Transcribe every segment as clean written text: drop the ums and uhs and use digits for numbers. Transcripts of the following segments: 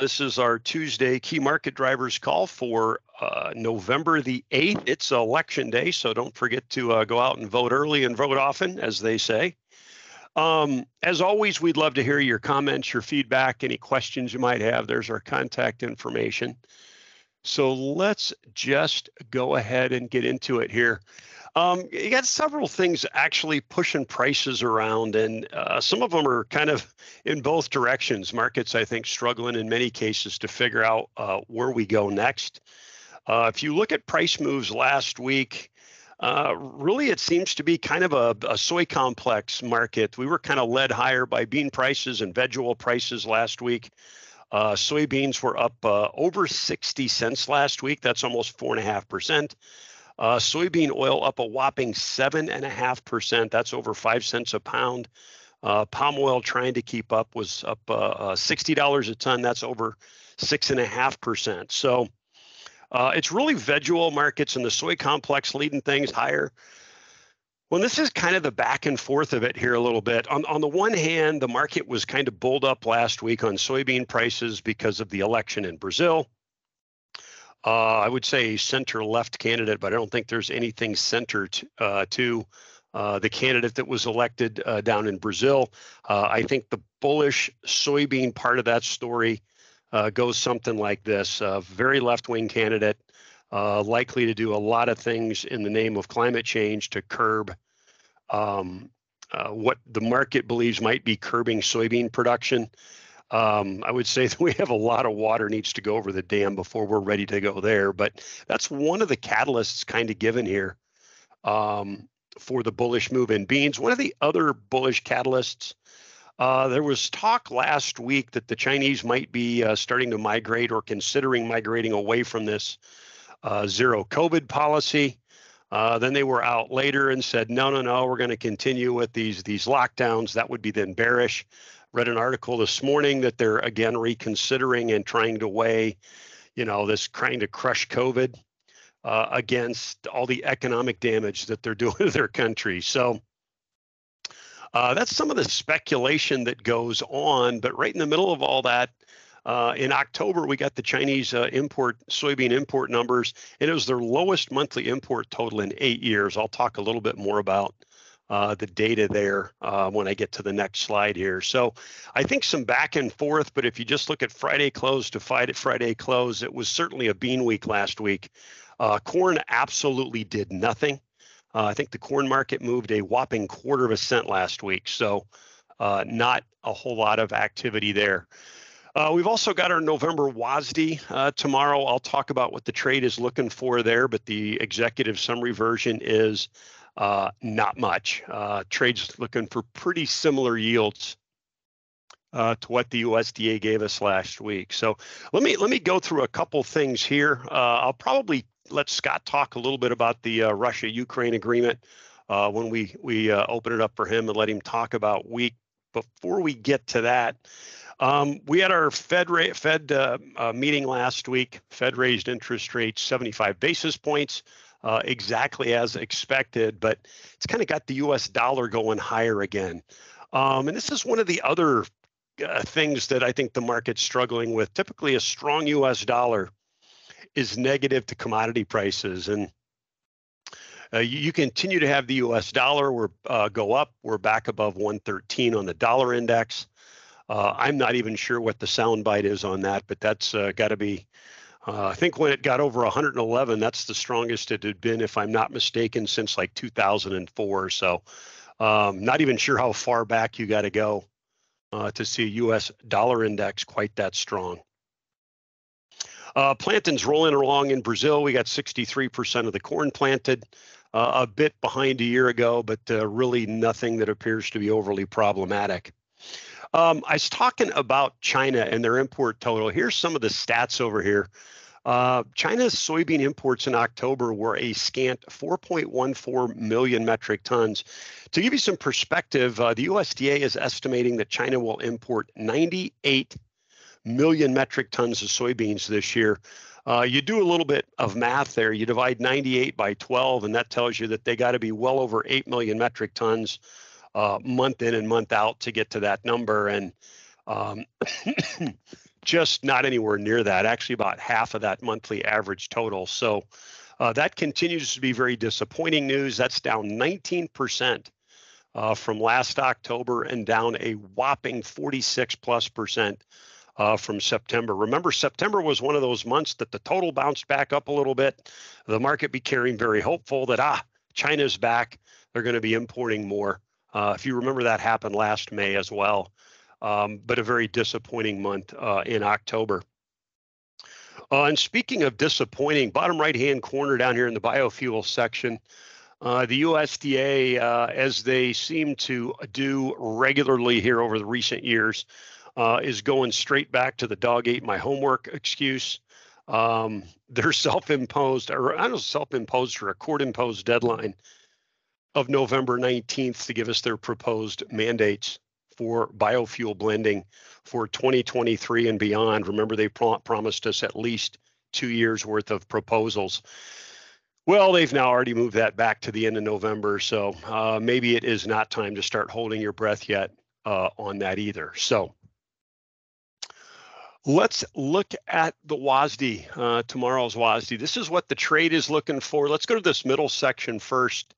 This is our Tuesday Key Market Drivers Call for November the 8th. It's election day, so don't forget to go out and vote early and vote often, as they say. As always, we'd love to hear your comments, your feedback, any questions you might have. There's our contact information. So let's just go ahead and get into it here. You got several things actually pushing prices around, and some of them are kind of in both directions. Markets, I think, struggling in many cases to figure out where we go next. If you look at price moves last week, really it seems to be kind of a soy complex market. We were kind of led higher by bean prices and veg oil prices last week. Soybeans were up over 60 cents last week. That's almost 4.5%. Soybean oil up a whopping 7.5%. That's over 5 cents a pound. Palm oil, trying to keep up, was up $60 a ton. That's over 6.5%. So it's really veg oil markets and the soy complex leading things higher. Well, this is kind of the back and forth of it here a little bit. On the one hand, the market was kind of bulled up last week on soybean prices because of the election in Brazil. I would say center-left candidate, but I don't think there's anything centered to the candidate that was elected down in Brazil. I think the bullish soybean part of that story goes something like this. Very left-wing candidate, likely to do a lot of things in the name of climate change to curb what the market believes might be curbing soybean production. I would say that we have a lot of water needs to go over the dam before we're ready to go there, but that's one of the catalysts kind of given here for the bullish move in beans. One of the other bullish catalysts, there was talk last week that the Chinese might be starting to migrate or considering migrating away from this zero COVID policy. Then they were out later and said, no, we're going to continue with these lockdowns. That would be then bearish. Read an article this morning that they're again reconsidering and trying to weigh, this trying to crush COVID against all the economic damage that they're doing to their country. So that's some of the speculation that goes on. But right in the middle of all that, in October, we got the Chinese soybean import numbers, and it was their lowest monthly import total in 8 years. I'll talk a little bit more about the data there when I get to the next slide here. So I think some back and forth, but if you just look at Friday close to Friday close, it was certainly a bean week last week. Corn absolutely did nothing. I think the corn market moved a whopping 1/4 cent last week, so not a whole lot of activity there. We've also got our November WASDE tomorrow. I'll talk about what the trade is looking for there, but the executive summary version is not much. Trade's looking for pretty similar yields to what the USDA gave us last week. So let me go through a couple things here. I'll probably let Scott talk a little bit about the Russia-Ukraine agreement when we open it up for him and let him talk about wheat. Before we get to that, we had our Fed meeting last week. Fed raised interest rates 75 basis points. Exactly as expected, but it's kind of got the U.S. dollar going higher again. And this is one of the other things that I think the market's struggling with. Typically, a strong U.S. dollar is negative to commodity prices. And you continue to have the U.S. dollar go up. We're back above 113 on the dollar index. I'm not even sure what the soundbite is on that, but that's got to be... I think when it got over 111, that's the strongest it had been, if I'm not mistaken, since like 2004. So not even sure how far back you got to go to see U.S. dollar index quite that strong. Planting's rolling along in Brazil. We got 63% of the corn planted, a bit behind a year ago, but really nothing that appears to be overly problematic. I was talking about China and their import total. Here's some of the stats over here. China's soybean imports in October were a scant 4.14 million metric tons. To give you some perspective, the USDA is estimating that China will import 98 million metric tons of soybeans this year. You do a little bit of math there. You divide 98 by 12, and that tells you that they got to be well over 8 million metric tons month in and month out to get to that number. And Just not anywhere near that, actually about half of that monthly average total. So that continues to be very disappointing news. That's down 19% from last October and down a whopping 46+% from September. Remember, September was one of those months that the total bounced back up a little bit. The market became very hopeful that, China's back. They're going to be importing more. If you remember, that happened last May as well. But a very disappointing month in October. And speaking of disappointing, bottom right-hand corner down here in the biofuel section, the USDA, as they seem to do regularly here over the recent years, is going straight back to the dog ate my homework excuse. Their self-imposed, or I don't know, self-imposed or a court-imposed deadline of November 19th to give us their proposed mandates for biofuel blending for 2023 and beyond. Remember, they promised us at least 2 years worth of proposals. Well, they've now already moved that back to the end of November, so maybe it is not time to start holding your breath yet on that either. So let's look at the WASDE, tomorrow's WASDE. This is what the trade is looking for. Let's go to this middle section first.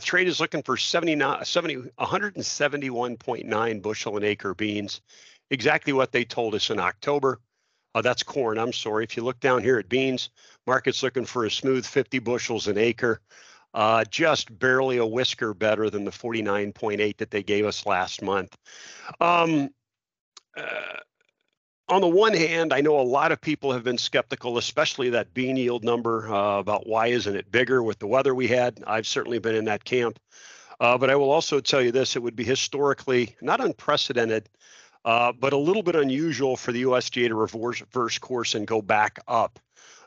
Trade is looking for 171.9 bushel an acre beans, exactly what they told us in October. That's corn, I'm sorry. If you look down here at beans, market's looking for a smooth 50 bushels an acre, just barely a whisker better than the 49.8 that they gave us last month. On the one hand, I know a lot of people have been skeptical, especially that bean yield number, about why isn't it bigger with the weather we had. I've certainly been in that camp. But I will also tell you this, it would be historically not unprecedented, but a little bit unusual for the USDA to reverse course and go back up.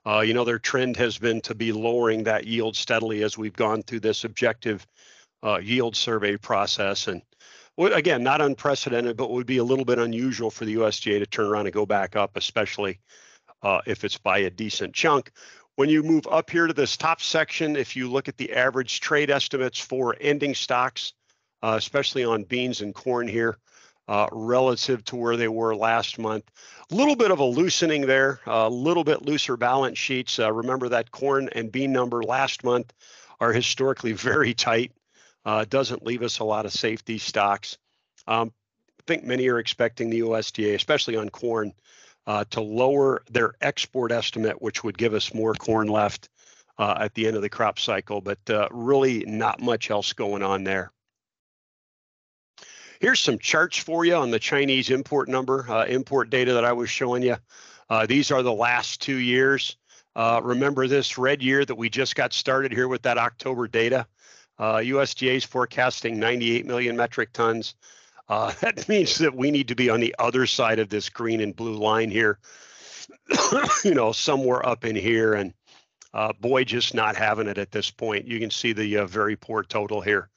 You know, their trend has been to be lowering that yield steadily as we've gone through this objective yield survey process. And again, not unprecedented, but would be a little bit unusual for the USDA to turn around and go back up, especially if it's by a decent chunk. When you move up here to this top section, if you look at the average trade estimates for ending stocks, especially on beans and corn here, relative to where they were last month, a little bit of a loosening there, a little bit looser balance sheets. Remember that corn and bean number last month are historically very tight. Doesn't leave us a lot of safety stocks. I think many are expecting the USDA, especially on corn, to lower their export estimate, which would give us more corn left at the end of the crop cycle, but really not much else going on there. Here's some charts for you on the Chinese import number, import data that I was showing you. These are the last 2 years. Remember this red year that we just got started here with that October data. USDA is forecasting 98 million metric tons. That means that we need to be on the other side of this green and blue line here, you know, somewhere up in here. And boy, just not having it at this point. You can see the very poor total here.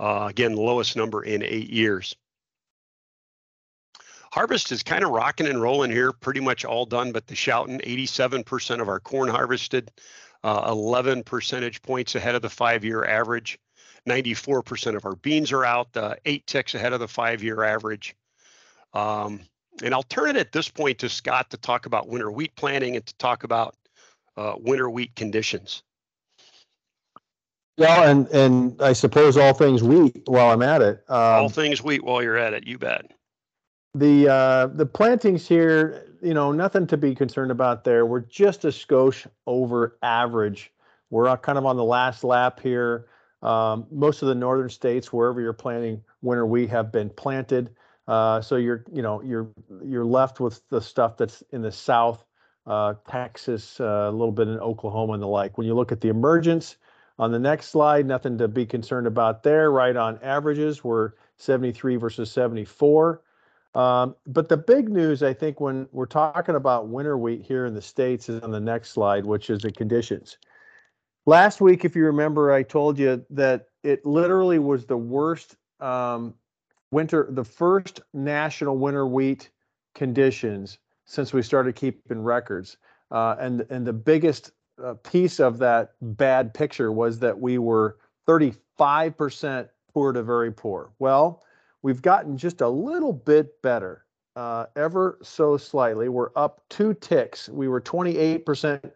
Again, lowest number in 8 years. Harvest is kind of rocking and rolling here, pretty much all done but the shouting. 87% of our corn harvested. 11 percentage points ahead of the five-year average. 94% of our beans are out, 8 ticks ahead of the five-year average. And I'll turn it at this point to Scott to talk about winter wheat planting and to talk about winter wheat conditions. Yeah, and I suppose all things wheat while I'm at it. All things wheat while you're at it, you bet. The plantings here, you know, nothing to be concerned about there. We're just a skosh over average. We're kind of on the last lap here. Most of the northern states, wherever you're planting winter wheat, have been planted. So you're left with the stuff that's in the south, Texas, a little bit in Oklahoma and the like. When you look at the emergence on the next slide, nothing to be concerned about there. Right on averages, we're 73 versus 74. But the big news, I think, when we're talking about winter wheat here in the States is on the next slide, which is the conditions. Last week, if you remember, I told you that it literally was the worst the first national winter wheat conditions since we started keeping records. And the biggest piece of that bad picture was that we were 35% poor to very poor. Well, we've gotten just a little bit better. ever so slightly. We're up 2 ticks. We were 28%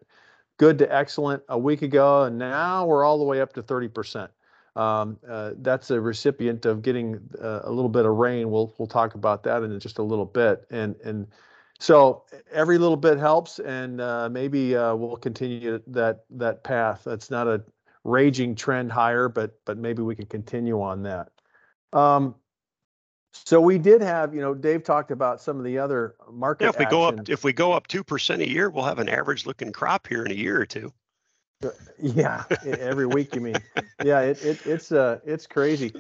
good to excellent a week ago, and now we're all the way up to 30%. That's a recipient of getting a little bit of rain. We'll talk about that in just a little bit. And so every little bit helps, and maybe we'll continue that path. That's not a raging trend higher, but maybe we can continue on that. So we did have, Dave talked about some of the other market. Yeah, if we go up 2% a year, we'll have an average looking crop here in a year or two. Yeah, every week you mean? Yeah, it's crazy.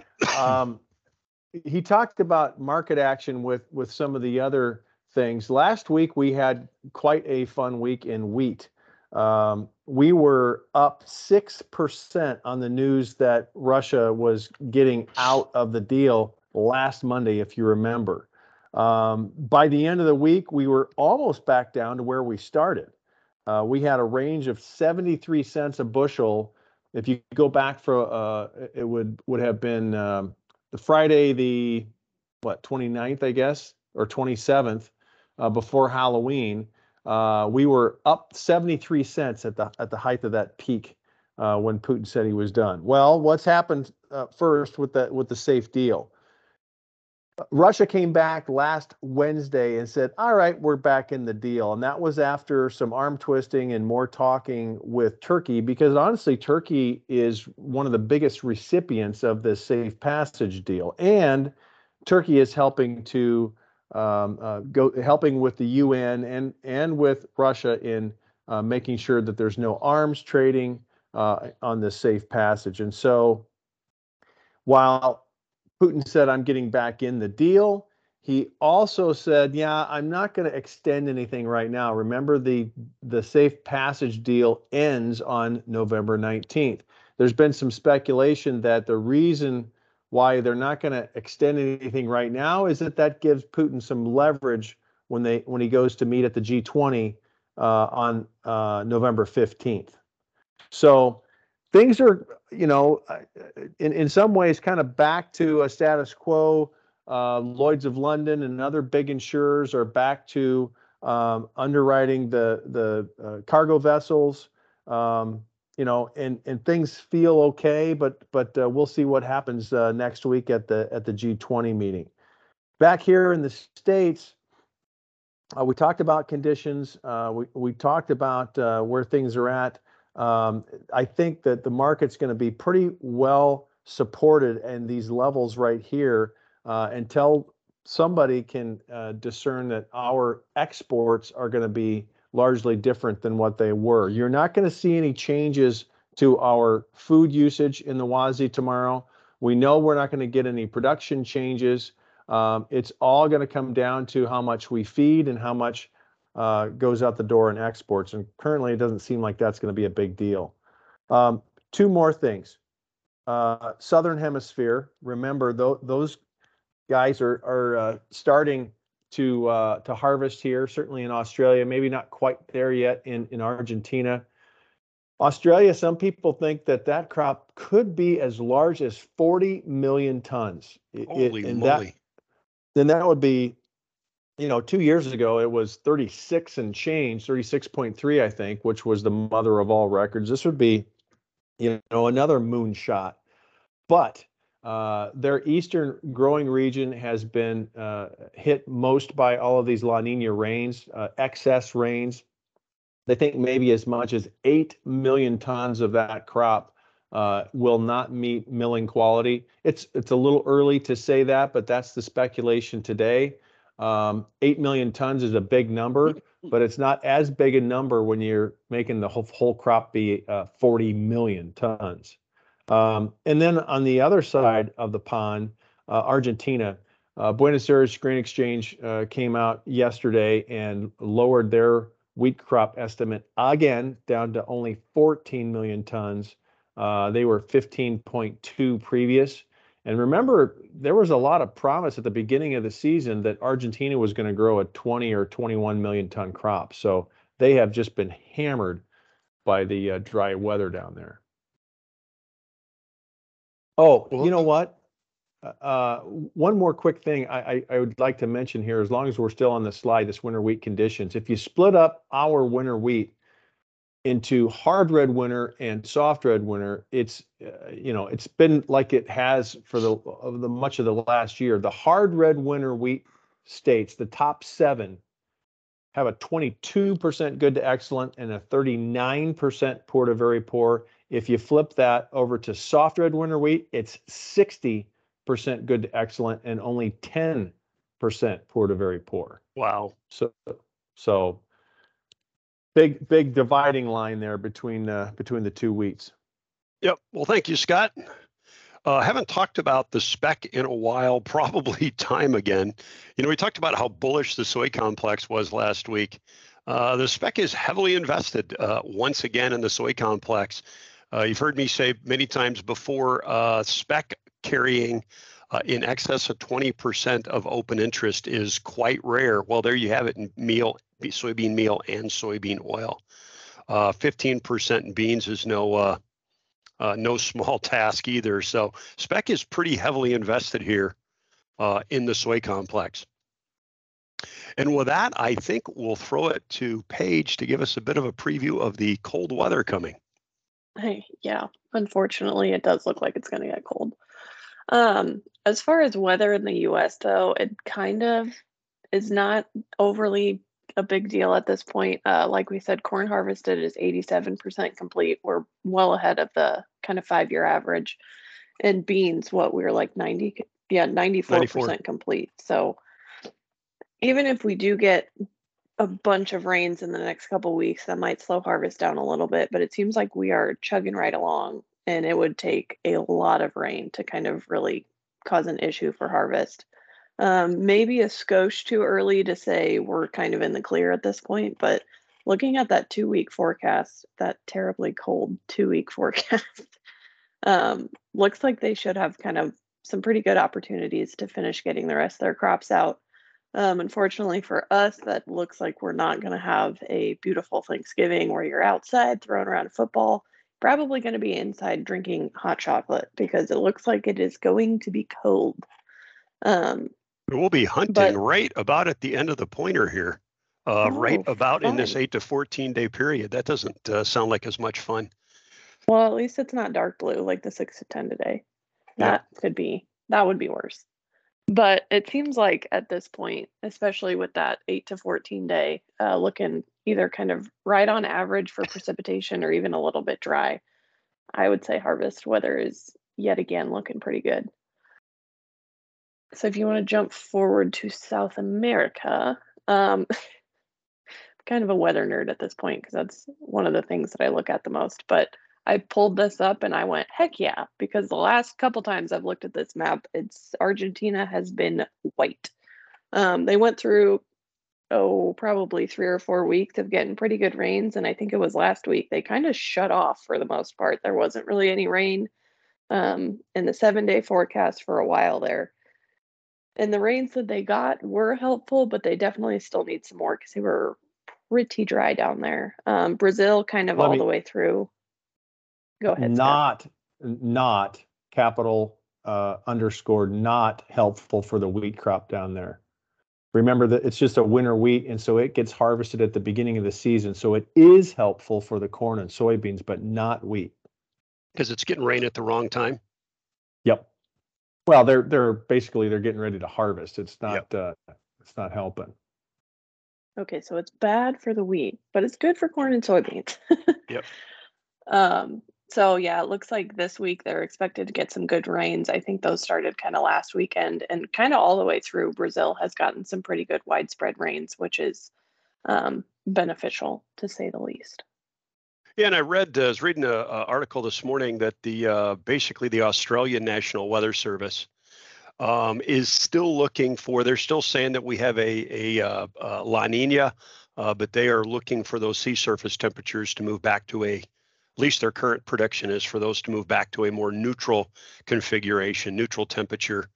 He talked about market action with some of the other things. Last week we had quite a fun week in wheat. We were up 6% on the news that Russia was getting out of the deal last Monday, if you remember. By the end of the week, we were almost back down to where we started. We had a range of 73 cents a bushel. If you go back for, it would have been the Friday, the 29th, I guess, or 27th, before Halloween. We were up 73 cents at the height of that peak when Putin said he was done. Well, what's happened first with the safe deal? Russia came back last Wednesday and said, all right, we're back in the deal. And that was after some arm twisting and more talking with Turkey, because honestly, Turkey is one of the biggest recipients of this safe passage deal. And Turkey is helping to helping with the UN and with Russia in making sure that there's no arms trading on this safe passage. And so while Putin said, I'm getting back in the deal, he also said, yeah, I'm not going to extend anything right now. Remember, the safe passage deal ends on November 19th. There's been some speculation that the reason why they're not going to extend anything right now is that gives Putin some leverage when he goes to meet at the G20 on November 15th. So things are, in some ways kind of back to a status quo. Lloyds of London and other big insurers are back to underwriting the cargo vessels, and things feel okay, but we'll see what happens next week at the G20 meeting. Back here in the States, we talked about conditions. We talked about where things are at. I think that the market's going to be pretty well supported in these levels right here until somebody can discern that our exports are going to be largely different than what they were. You're not going to see any changes to our food usage in the WASDE tomorrow. We know we're not going to get any production changes. It's all going to come down to how much we feed and how much goes out the door in exports. And currently, it doesn't seem like that's going to be a big deal. Two more things. Southern Hemisphere, remember, those guys are starting to harvest here, certainly in Australia, maybe not quite there yet in Argentina. Australia, some people think that crop could be as large as 40 million tons. Holy moly. Then that would be, 2 years ago, it was 36 and change, 36.3, I think, which was the mother of all records. This would be, another moonshot. But their eastern growing region has been hit most by all of these La Niña rains, excess rains. They think maybe as much as 8 million tons of that crop will not meet milling quality. It's a little early to say that, but that's the speculation today. 8 million tons is a big number, but it's not as big a number when you're making the whole crop be 40 million tons. And then on the other side of the pond, Argentina, Buenos Aires Grain Exchange came out yesterday and lowered their wheat crop estimate again down to only 14 million tons. They were 15.2 previous. And remember, there was a lot of promise at the beginning of the season that Argentina was going to grow a 20 or 21 million ton crop. So they have just been hammered by the dry weather down there. Oh, well, you know what? One more quick thing I would like to mention here, as long as we're still on the slide, this winter wheat conditions. If you split up our winter wheat into hard red winter and soft red winter, it's it's been like it has for the much of the last year. The hard red winter wheat states, the top 7, have a 22% good to excellent and a 39% poor to very poor. If you flip that over to soft red winter wheat, it's 60% good to excellent and only 10% poor to very poor. Wow. So big dividing line there between the two wheats. Yep. Well, thank you, Scott. Haven't talked about the spec in a while, probably time again. We talked about how bullish the soy complex was last week. The spec is heavily invested once again in the soy complex. You've heard me say many times before, spec carrying in excess of 20% of open interest is quite rare. Well, there you have it in meal, soybean meal and soybean oil. 15% in beans is no small task either. So spec is pretty heavily invested here in the soy complex. And with that, I think we'll throw it to Paige to give us a bit of a preview of the cold weather coming. Hey, yeah, unfortunately, it does look like it's going to get cold. As far as weather in the U.S., though, it kind of is not overly a big deal at this point. Like we said, corn harvested is 87% complete. We're well ahead of the kind of 5-year average. And beans, we're like 94% complete. So even if we do get a bunch of rains in the next couple of weeks, that might slow harvest down a little bit, but it seems like we are chugging right along, and it would take a lot of rain to kind of really cause an issue for harvest. Maybe a skosh too early to say we're kind of in the clear at this point, but looking at that 2-week forecast, that terribly cold 2-week forecast, looks like they should have kind of some pretty good opportunities to finish getting the rest of their crops out. Unfortunately for us, that looks like we're not going to have a beautiful Thanksgiving where you're outside throwing around a football, probably going to be inside drinking hot chocolate because it looks like it is going to be cold. We'll be hunting right about at the end of the pointer here, right about fun. In this 8 to 14 day period. That doesn't sound like as much fun. Well, at least it's not dark blue like the 6 to 10 today. That would be worse. But it seems like at this point, especially with that 8 to 14 day, looking either kind of right on average for precipitation or even a little bit dry, I would say harvest weather is yet again looking pretty good. So if you want to jump forward to South America, I'm kind of a weather nerd at this point because that's one of the things that I look at the most. But I pulled this up and I went, heck yeah, because the last couple times I've looked at this map, Argentina has been white. They went through, probably 3 or 4 weeks of getting pretty good rains. And I think it was last week. They kind of shut off for the most part. There wasn't really any rain in the 7-day forecast for a while there. And the rains that they got were helpful, but they definitely still need some more because they were pretty dry down there. Brazil kind of all the way through. Go ahead. Not capital underscored not helpful for the wheat crop down there. Remember that it's just a winter wheat, and so it gets harvested at the beginning of the season. So it is helpful for the corn and soybeans, but not wheat. Because it's getting rain at the wrong time. Yep. Well, they're basically getting ready to harvest. It's not it's not helping. Okay, so it's bad for the wheat, but it's good for corn and soybeans. Yep. So yeah, it looks like this week they're expected to get some good rains. I think those started kind of last weekend and kind of all the way through. Brazil has gotten some pretty good widespread rains, which is beneficial to say the least. Yeah, and I was reading an article this morning that basically the Australian National Weather Service is still looking for. They're still saying that we have a La Niña, but they are looking for those sea surface temperatures to move back to a. At least their current prediction is for those to move back to a more neutral configuration, neutral temperature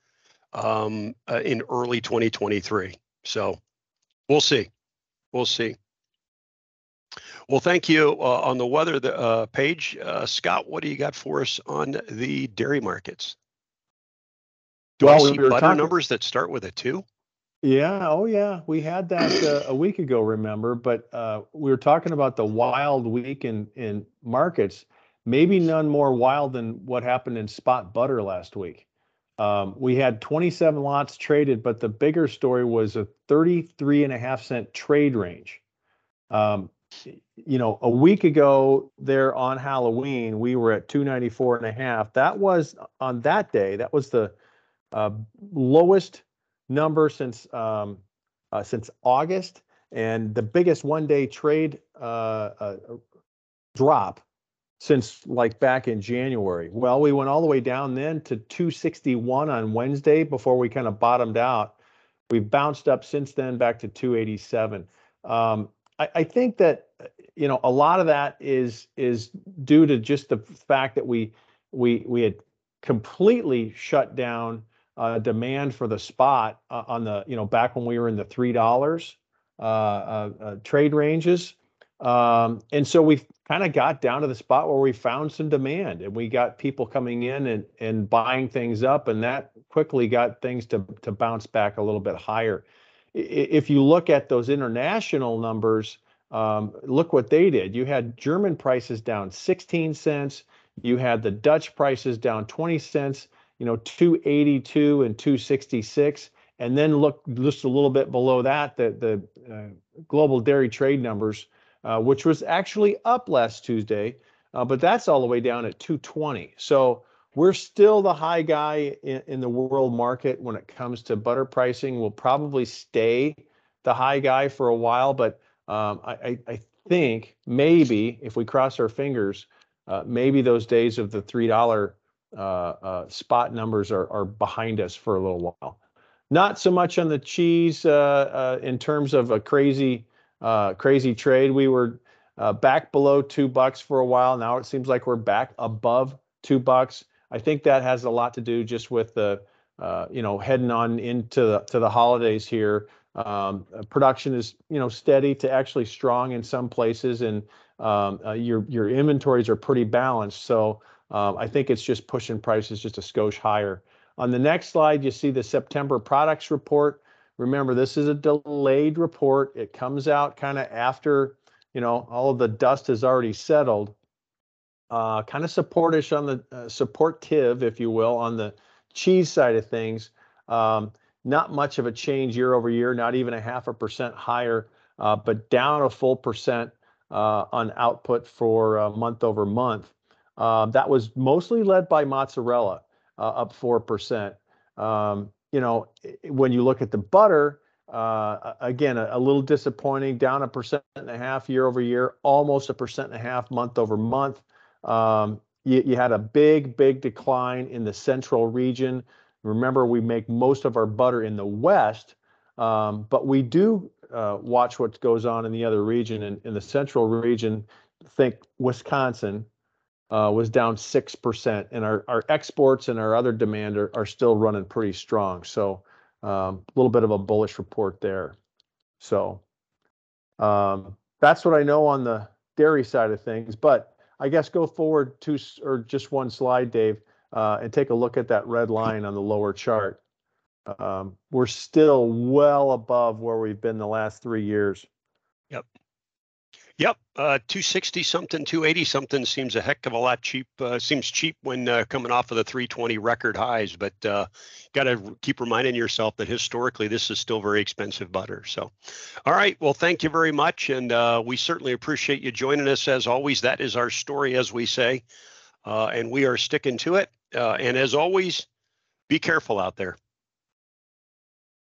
in early 2023. So we'll see. We'll see. Well, thank you on the weather page. Scott, what do you got for us on the dairy markets? Do I see butter numbers that start with a 2? Yeah. Oh, yeah. We had that a week ago, remember? But we were talking about the wild week in markets. Maybe none more wild than what happened in spot butter last week. We had 27 lots traded, but the bigger story was a 33.5 cent trade range. You know, a week ago there on Halloween, we were at 294.5. That was on that day. That was the lowest number since August, and the biggest one-day trade drop since like back in January. Well, we went all the way down then to 261 on Wednesday before we kind of bottomed out. We've bounced up since then back to 287. I think that, you know, a lot of that is due to just the fact that we had completely shut down demand for the spot on the, you know, back when we were in the $3 trade ranges. And so we kind of got down to the spot where we found some demand, and we got people coming in and buying things up, and that quickly got things to bounce back a little bit higher. If you look at those international numbers, look what they did. You had German prices down 16 cents. You had the Dutch prices down 20 cents, you know, 282 and 266. And then look just a little bit below that, the global dairy trade numbers, which was actually up last Tuesday, but that's all the way down at 220. So we're still the high guy in the world market when it comes to butter pricing. We'll probably stay the high guy for a while, but I think maybe if we cross our fingers, maybe those days of the $3 spot numbers are behind us for a little while. Not so much on the cheese in terms of a crazy trade. We were back below $2 for a while. Now it seems like we're back above $2. I think that has a lot to do just with the you know, heading on into the holidays here. Production is, you know, steady to actually strong in some places, and your inventories are pretty balanced. So I think it's just pushing prices just a skosh higher. On the next slide, you see the September products report. Remember, this is a delayed report. It comes out kind of after, you know, all of the dust has already settled. Kind of supportish on the supportive, if you will, on the cheese side of things. Not much of a change year over year, not even 0.5% higher, but down 1% on output for month over month. That was mostly led by mozzarella, up 4%. You know, when you look at the butter, again, a little disappointing, down 1.5% year over year, almost 1.5% month over month. You had a big decline in the central region. Remember, we make most of our butter in the West, but we do watch what goes on in the other region. And in the central region, think Wisconsin, was down 6%, and our exports and our other demand are still running pretty strong. So a little bit of a bullish report there. So that's what I know on the dairy side of things. But I guess go forward to, or just one slide, Dave, and take a look at that red line on the lower chart. We're still well above where we've been the last 3 years. Yep. Yep, 260 something, 280 something seems a heck of a lot cheap. Seems cheap when coming off of the 320 record highs, but got to keep reminding yourself that historically this is still very expensive butter. So, all right, well, thank you very much, and we certainly appreciate you joining us as always. That is our story, as we say, and we are sticking to it. And as always, be careful out there.